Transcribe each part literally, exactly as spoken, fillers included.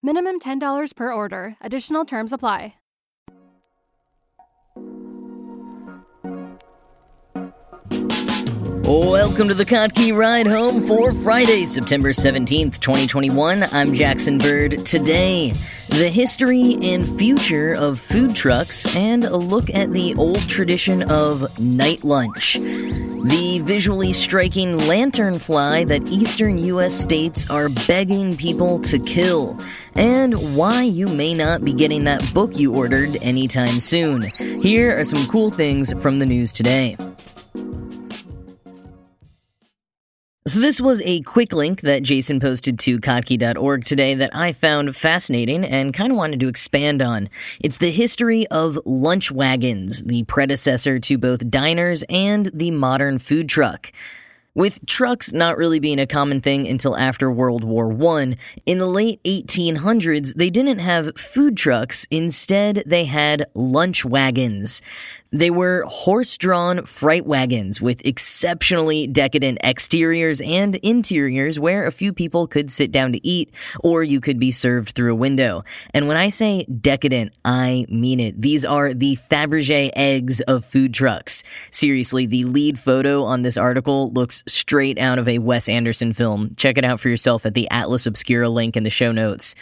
Minimum ten dollars per order. Additional terms apply. Welcome to the Kottke Ride Home for Friday, September seventeenth, twenty twenty-one. I'm Jackson Bird. Today, the history and future of food trucks and a look at the old tradition of night lunch. The visually striking lanternfly that eastern U S states are begging people to kill, and why you may not be getting that book you ordered anytime soon. Here are some cool things from the news today. So this was a quick link that Jason posted to kottke dot org today that I found fascinating and kind of wanted to expand on. It's the history of lunch wagons, the predecessor to both diners and the modern food truck. With trucks not really being a common thing until after World War One, in the late eighteen hundreds, they didn't have food trucks. Instead, they had lunch wagons. They were horse-drawn freight wagons with exceptionally decadent exteriors and interiors where a few people could sit down to eat, or you could be served through a window. And when I say decadent, I mean it. These are the Fabergé eggs of food trucks. Seriously, the lead photo on this article looks straight out of a Wes Anderson film. Check it out for yourself at the Atlas Obscura link in the show notes.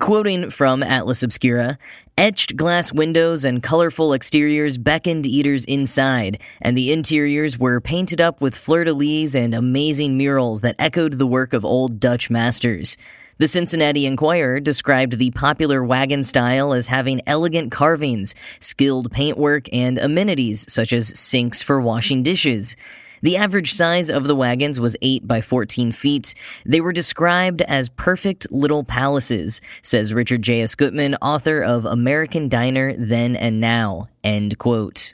Quoting from Atlas Obscura, etched glass windows and colorful exteriors beckoned eaters inside, and the interiors were painted up with fleur-de-lis and amazing murals that echoed the work of old Dutch masters. The Cincinnati Enquirer described the popular wagon style as having elegant carvings, skilled paintwork, and amenities such as sinks for washing dishes. The average size of the wagons was eight by fourteen feet. They were described as perfect little palaces, says Richard J S. Gutman, author of American Diner Then and Now, end quote.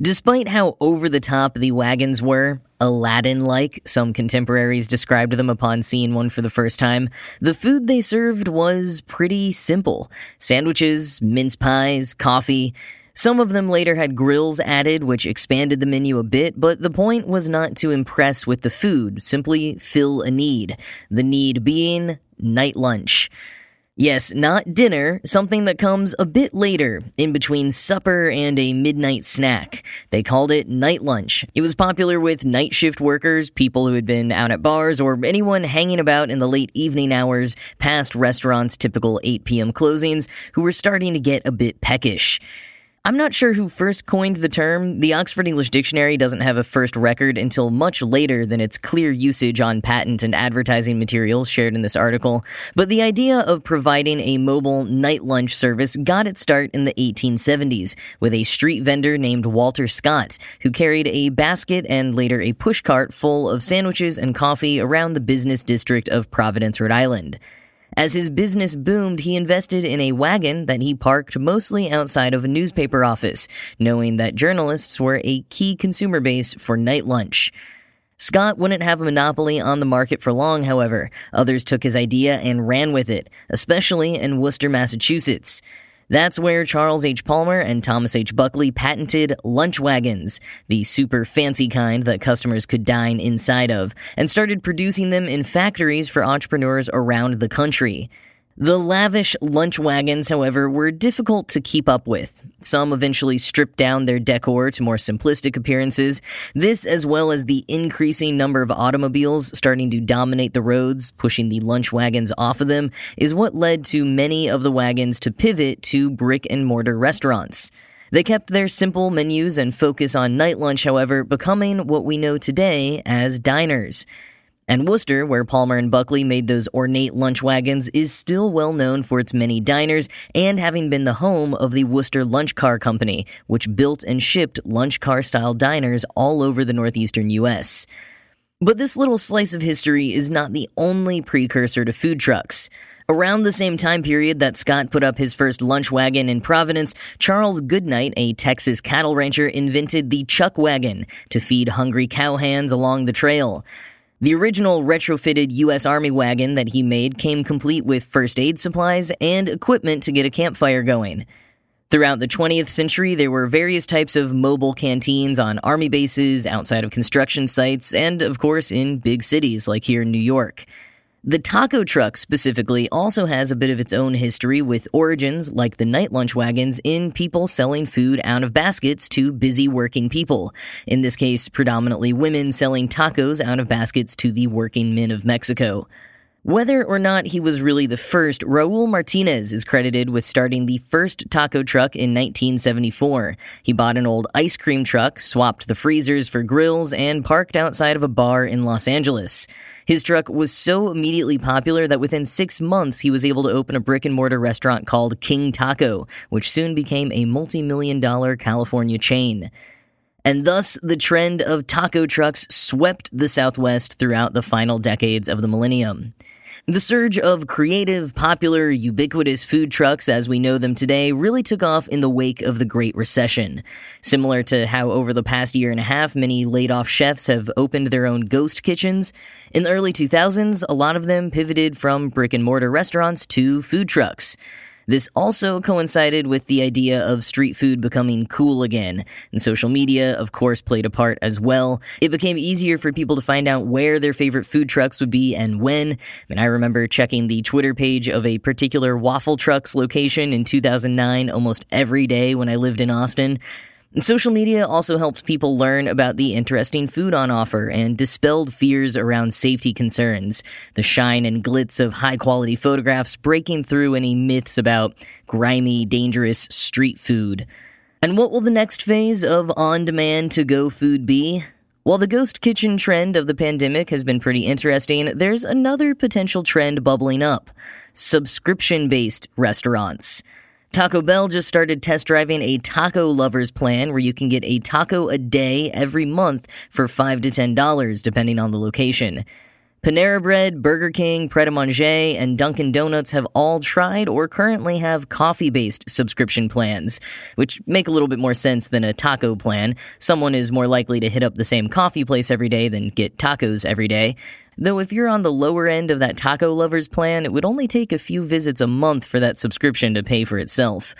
Despite how over-the-top the wagons were, Aladdin-like, some contemporaries described them upon seeing one for the first time, the food they served was pretty simple. Sandwiches, mince pies, coffee. Some of them later had grills added, which expanded the menu a bit, but the point was not to impress with the food, simply fill a need. The need being night lunch. Yes, not dinner, something that comes a bit later, in between supper and a midnight snack. They called it night lunch. It was popular with night shift workers, people who had been out at bars, or anyone hanging about in the late evening hours past restaurants' typical eight p.m. closings who were starting to get a bit peckish. I'm not sure who first coined the term. The Oxford English Dictionary doesn't have a first record until much later than its clear usage on patent and advertising materials shared in this article, but the idea of providing a mobile night lunch service got its start in the eighteen seventies with a street vendor named Walter Scott, who carried a basket and later a pushcart full of sandwiches and coffee around the business district of Providence, Rhode Island. As his business boomed, he invested in a wagon that he parked mostly outside of a newspaper office, knowing that journalists were a key consumer base for night lunch. Scott wouldn't have a monopoly on the market for long, however. Others took his idea and ran with it, especially in Worcester, Massachusetts. That's where Charles H. Palmer and Thomas H. Buckley patented lunch wagons, the super fancy kind that customers could dine inside of, and started producing them in factories for entrepreneurs around the country. The lavish lunch wagons, however, were difficult to keep up with. Some eventually stripped down their decor to more simplistic appearances. This, as well as the increasing number of automobiles starting to dominate the roads, pushing the lunch wagons off of them, is what led to many of the wagons to pivot to brick-and-mortar restaurants. They kept their simple menus and focus on night lunch, however, becoming what we know today as diners. And Worcester, where Palmer and Buckley made those ornate lunch wagons, is still well known for its many diners and having been the home of the Worcester Lunch Car Company, which built and shipped lunch car-style diners all over the northeastern U S. But this little slice of history is not the only precursor to food trucks. Around the same time period that Scott put up his first lunch wagon in Providence, Charles Goodnight, a Texas cattle rancher, invented the chuck wagon to feed hungry cowhands along the trail. The original retrofitted U S Army wagon that he made came complete with first aid supplies and equipment to get a campfire going. Throughout the twentieth century, there were various types of mobile canteens on army bases, outside of construction sites, and, of course, in big cities like here in New York. The taco truck, specifically, also has a bit of its own history with origins, like the night lunch wagons, in people selling food out of baskets to busy working people. In this case, predominantly women selling tacos out of baskets to the working men of Mexico. Whether or not he was really the first, Raul Martinez is credited with starting the first taco truck in nineteen seventy-four. He bought an old ice cream truck, swapped the freezers for grills, and parked outside of a bar in Los Angeles. His truck was so immediately popular that within six months he was able to open a brick-and-mortar restaurant called King Taco, which soon became a multi-million dollar California chain. And thus, the trend of taco trucks swept the Southwest throughout the final decades of the millennium. The surge of creative, popular, ubiquitous food trucks as we know them today really took off in the wake of the Great Recession. Similar to how over the past year and a half many laid-off chefs have opened their own ghost kitchens, in the early two thousands, a lot of them pivoted from brick-and-mortar restaurants to food trucks. This also coincided with the idea of street food becoming cool again, and social media, of course, played a part as well. It became easier for people to find out where their favorite food trucks would be and when. I mean, I remember checking the Twitter page of a particular waffle truck's location in two thousand nine almost every day when I lived in Austin. And social media also helped people learn about the interesting food on offer and dispelled fears around safety concerns, the shine and glitz of high-quality photographs breaking through any myths about grimy, dangerous street food. And what will the next phase of on-demand to-go food be? While the ghost kitchen trend of the pandemic has been pretty interesting, there's another potential trend bubbling up: subscription-based restaurants. Taco Bell just started test driving a taco lovers plan where you can get a taco a day every month for five dollars to ten dollars depending on the location. Panera Bread, Burger King, Pret-a-Manger, and Dunkin' Donuts have all tried or currently have coffee-based subscription plans, which make a little bit more sense than a taco plan. Someone is more likely to hit up the same coffee place every day than get tacos every day. Though if you're on the lower end of that taco lovers plan, it would only take a few visits a month for that subscription to pay for itself.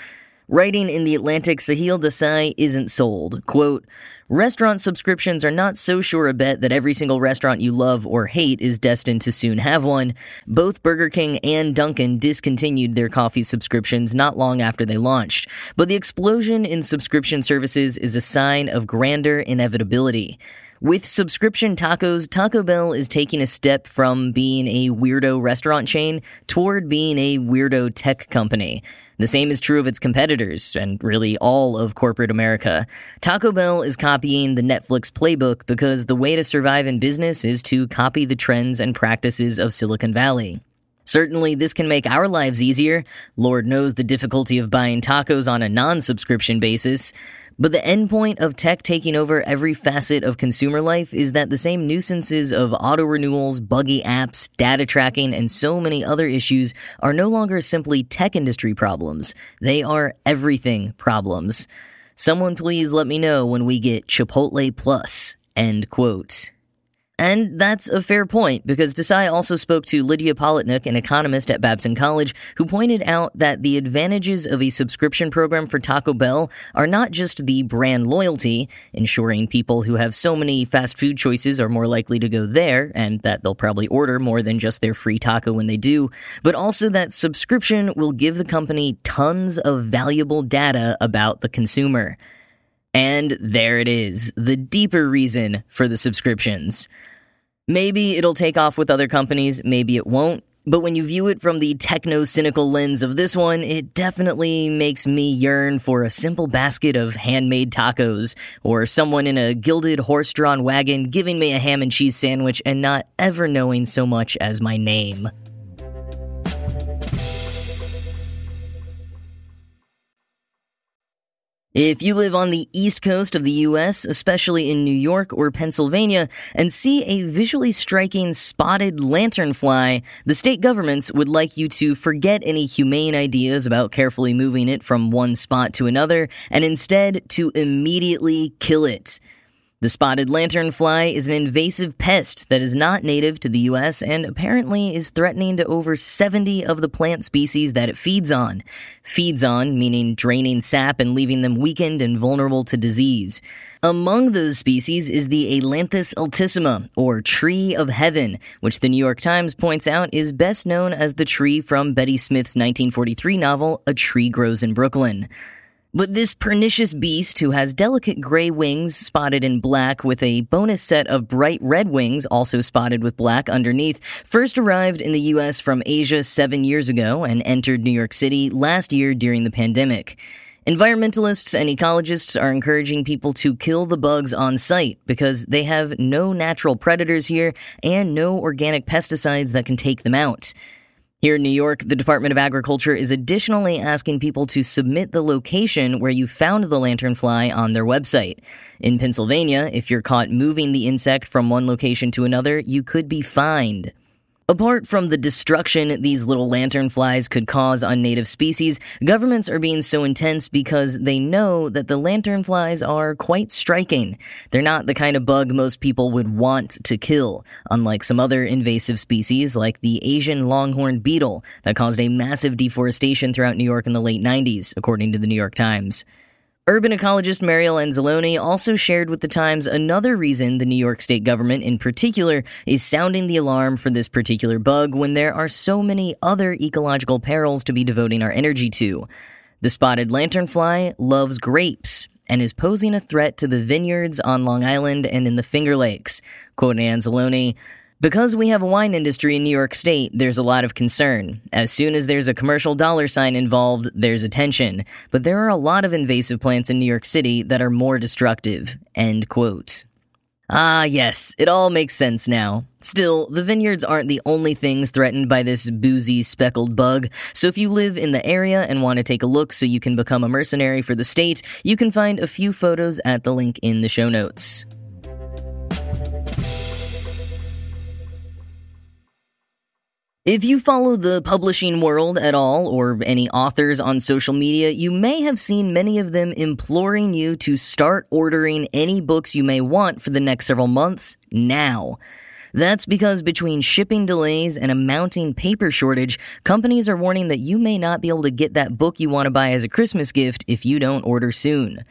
Writing in The Atlantic, Sahil Desai isn't sold. Quote, "Restaurant subscriptions are not so sure a bet that every single restaurant you love or hate is destined to soon have one. Both Burger King and Dunkin' discontinued their coffee subscriptions not long after they launched. But the explosion in subscription services is a sign of grander inevitability. With subscription tacos, Taco Bell is taking a step from being a weirdo restaurant chain toward being a weirdo tech company. The same is true of its competitors, and really all of corporate America. Taco Bell is copying the Netflix playbook because the way to survive in business is to copy the trends and practices of Silicon Valley. Certainly, this can make our lives easier. Lord knows the difficulty of buying tacos on a non-subscription basis. But the endpoint of tech taking over every facet of consumer life is that the same nuisances of auto-renewals, buggy apps, data tracking, and so many other issues are no longer simply tech industry problems. They are everything problems. Someone please let me know when we get Chipotle Plus." End quote. And that's a fair point, because Desai also spoke to Lydia Politnick, an economist at Babson College, who pointed out that the advantages of a subscription program for Taco Bell are not just the brand loyalty, ensuring people who have so many fast food choices are more likely to go there, and that they'll probably order more than just their free taco when they do, but also that subscription will give the company tons of valuable data about the consumer. And there it is, the deeper reason for the subscriptions. Maybe it'll take off with other companies, maybe it won't, but when you view it from the techno-cynical lens of this one, it definitely makes me yearn for a simple basket of handmade tacos, or someone in a gilded horse-drawn wagon giving me a ham and cheese sandwich and not ever knowing so much as my name. If you live on the east coast of the U S, especially in New York or Pennsylvania, and see a visually striking spotted lanternfly, the state governments would like you to forget any humane ideas about carefully moving it from one spot to another, and instead to immediately kill it. The spotted lanternfly is an invasive pest that is not native to the U S and apparently is threatening to over seventy of the plant species that it feeds on. Feeds on, meaning draining sap and leaving them weakened and vulnerable to disease. Among those species is the Ailanthus altissima, or Tree of Heaven, which the New York Times points out is best known as the tree from Betty Smith's nineteen forty-three novel, A Tree Grows in Brooklyn. But this pernicious beast, who has delicate gray wings spotted in black with a bonus set of bright red wings also spotted with black underneath, first arrived in the U S from Asia seven years ago and entered New York City last year during the pandemic. Environmentalists and ecologists are encouraging people to kill the bugs on site because they have no natural predators here and no organic pesticides that can take them out. Here in New York, the Department of Agriculture is additionally asking people to submit the location where you found the lanternfly on their website. In Pennsylvania, if you're caught moving the insect from one location to another, you could be fined. Apart from the destruction these little lanternflies could cause on native species, governments are being so intense because they know that the lanternflies are quite striking. They're not the kind of bug most people would want to kill, unlike some other invasive species like the Asian longhorn beetle that caused a massive deforestation throughout New York in the late nineties, according to the New York Times. Urban ecologist Mariel Anzalone also shared with the Times another reason the New York state government in particular is sounding the alarm for this particular bug when there are so many other ecological perils to be devoting our energy to. The spotted lanternfly loves grapes and is posing a threat to the vineyards on Long Island and in the Finger Lakes. Quoting Anzalone, "Because we have a wine industry in New York State, there's a lot of concern. As soon as there's a commercial dollar sign involved, there's attention. But there are a lot of invasive plants in New York City that are more destructive." End quote. Ah, yes, it all makes sense now. Still, the vineyards aren't the only things threatened by this boozy, speckled bug, so if you live in the area and want to take a look so you can become a mercenary for the state, you can find a few photos at the link in the show notes. If you follow the publishing world at all, or any authors on social media, you may have seen many of them imploring you to start ordering any books you may want for the next several months now. That's because between shipping delays and a mounting paper shortage, companies are warning that you may not be able to get that book you want to buy as a Christmas gift if you don't order soon.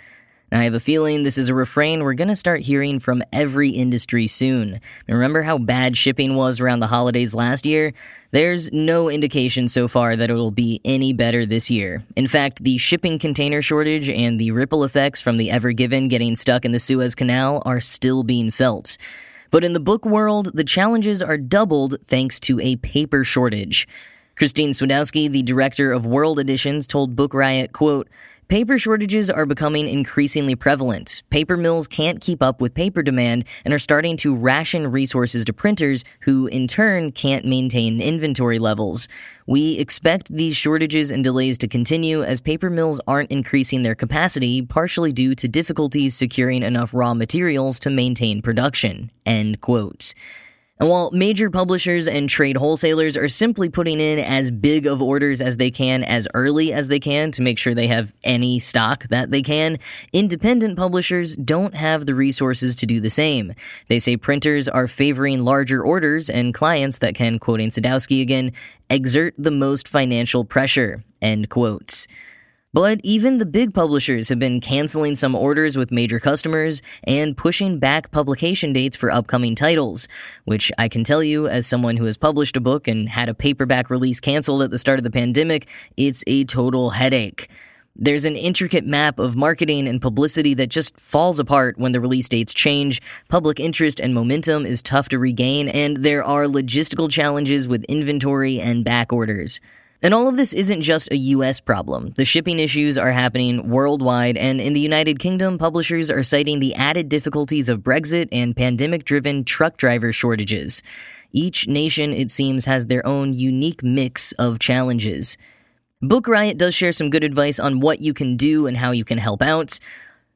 I have a feeling this is a refrain we're going to start hearing from every industry soon. Remember how bad shipping was around the holidays last year? There's no indication so far that it will be any better this year. In fact, the shipping container shortage and the ripple effects from the Ever Given getting stuck in the Suez Canal are still being felt. But in the book world, the challenges are doubled thanks to a paper shortage. Christine Swadowski, the director of World Editions, told Book Riot, quote, "Paper shortages are becoming increasingly prevalent. Paper mills can't keep up with paper demand and are starting to ration resources to printers who, in turn, can't maintain inventory levels. We expect these shortages and delays to continue as paper mills aren't increasing their capacity, partially due to difficulties securing enough raw materials to maintain production." End quote. And while major publishers and trade wholesalers are simply putting in as big of orders as they can as early as they can to make sure they have any stock that they can, independent publishers don't have the resources to do the same. They say printers are favoring larger orders and clients that can, quoting Sadowski again, "exert the most financial pressure," end quotes. But even the big publishers have been canceling some orders with major customers and pushing back publication dates for upcoming titles, which I can tell you, as someone who has published a book and had a paperback release canceled at the start of the pandemic, it's a total headache. There's an intricate map of marketing and publicity that just falls apart when the release dates change, public interest and momentum is tough to regain, and there are logistical challenges with inventory and back orders. And all of this isn't just a U S problem. The shipping issues are happening worldwide, and in the United Kingdom, publishers are citing the added difficulties of Brexit and pandemic-driven truck driver shortages. Each nation, it seems, has their own unique mix of challenges. Book Riot does share some good advice on what you can do and how you can help out.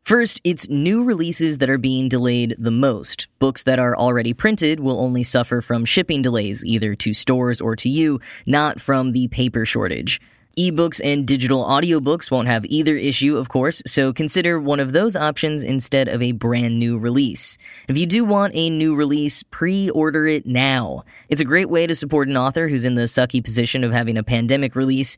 First, it's new releases that are being delayed the most. Books that are already printed will only suffer from shipping delays, either to stores or to you, not from the paper shortage. Ebooks and digital audiobooks won't have either issue, of course, so consider one of those options instead of a brand new release. If you do want a new release, pre-order it now. It's a great way to support an author who's in the sucky position of having a pandemic release.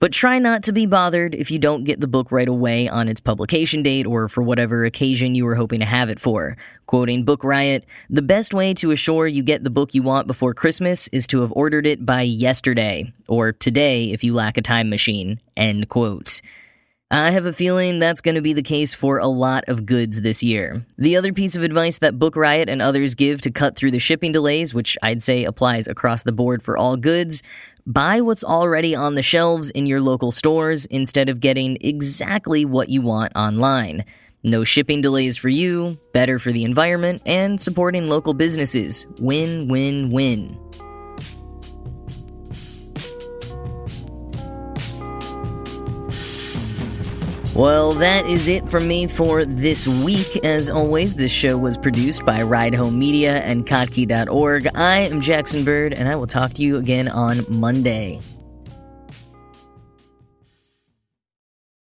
But try not to be bothered if you don't get the book right away on its publication date or for whatever occasion you were hoping to have it for. Quoting Book Riot, "The best way to assure you get the book you want before Christmas is to have ordered it by yesterday, or today if you lack a time machine." End quote. I have a feeling that's going to be the case for a lot of goods this year. The other piece of advice that Book Riot and others give to cut through the shipping delays, which I'd say applies across the board for all goods, buy what's already on the shelves in your local stores instead of getting exactly what you want online. No shipping delays for you, better for the environment, and supporting local businesses. Win, win, win. Well, that is it from me for this week. As always, this show was produced by Ride Home Media and kottke dot org. I am Jackson Bird, and I will talk to you again on Monday.